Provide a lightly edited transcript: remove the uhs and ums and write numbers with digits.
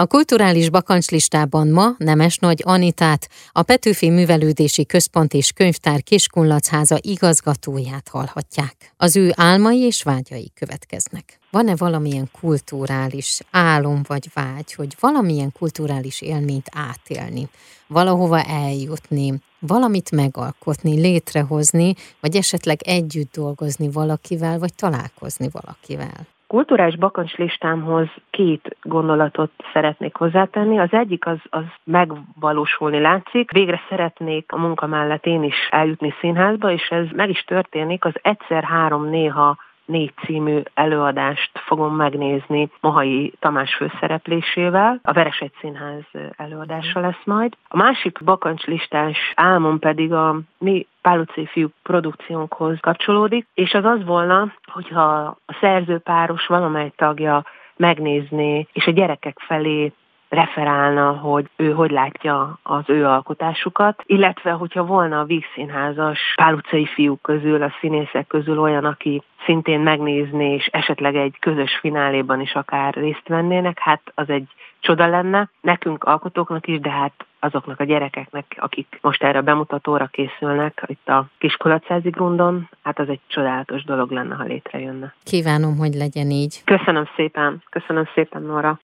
A Kulturális Bakancslistában ma Nemes Nagy Anitát, a Petőfi Művelődési Központ és Könyvtár Kiskunlacháza igazgatóját hallhatják. Az ő álmai és vágyai következnek. Van-e valamilyen kulturális álom vagy vágy, hogy valamilyen kulturális élményt átélni, valahova eljutni, valamit megalkotni, létrehozni, vagy esetleg együtt dolgozni valakivel, vagy találkozni valakivel? Kulturális bakancslistámhoz két gondolatot szeretnék hozzátenni. Az egyik az megvalósulni látszik. Végre szeretnék a munka mellett én is eljutni színházba, és ez meg is történik. Az Egyszer három néha négy című előadást fogom megnézni Mohai Tamás főszereplésével. A Veres1 Színház előadása lesz majd. A másik bakancslistás álmom pedig a mi Pál utcai fiúk produkciónkhoz kapcsolódik, és az volna, hogyha a szerzőpáros valamely tagja megnézné, és a gyerekek felé referálna, hogy ő hogy látja az ő alkotásukat, illetve hogyha volna a vígszínházas Pál utcai fiúk közül, a színészek közül olyan, aki szintén megnézné, és esetleg egy közös fináléban is akár részt vennének, hát az egy csoda lenne nekünk alkotóknak is, de hát azoknak a gyerekeknek, akik most erre a bemutatóra készülnek itt a Kiskunlacházi grundon, hát az egy csodálatos dolog lenne, ha létrejönne. Kívánom, hogy legyen így. Köszönöm szépen Nora.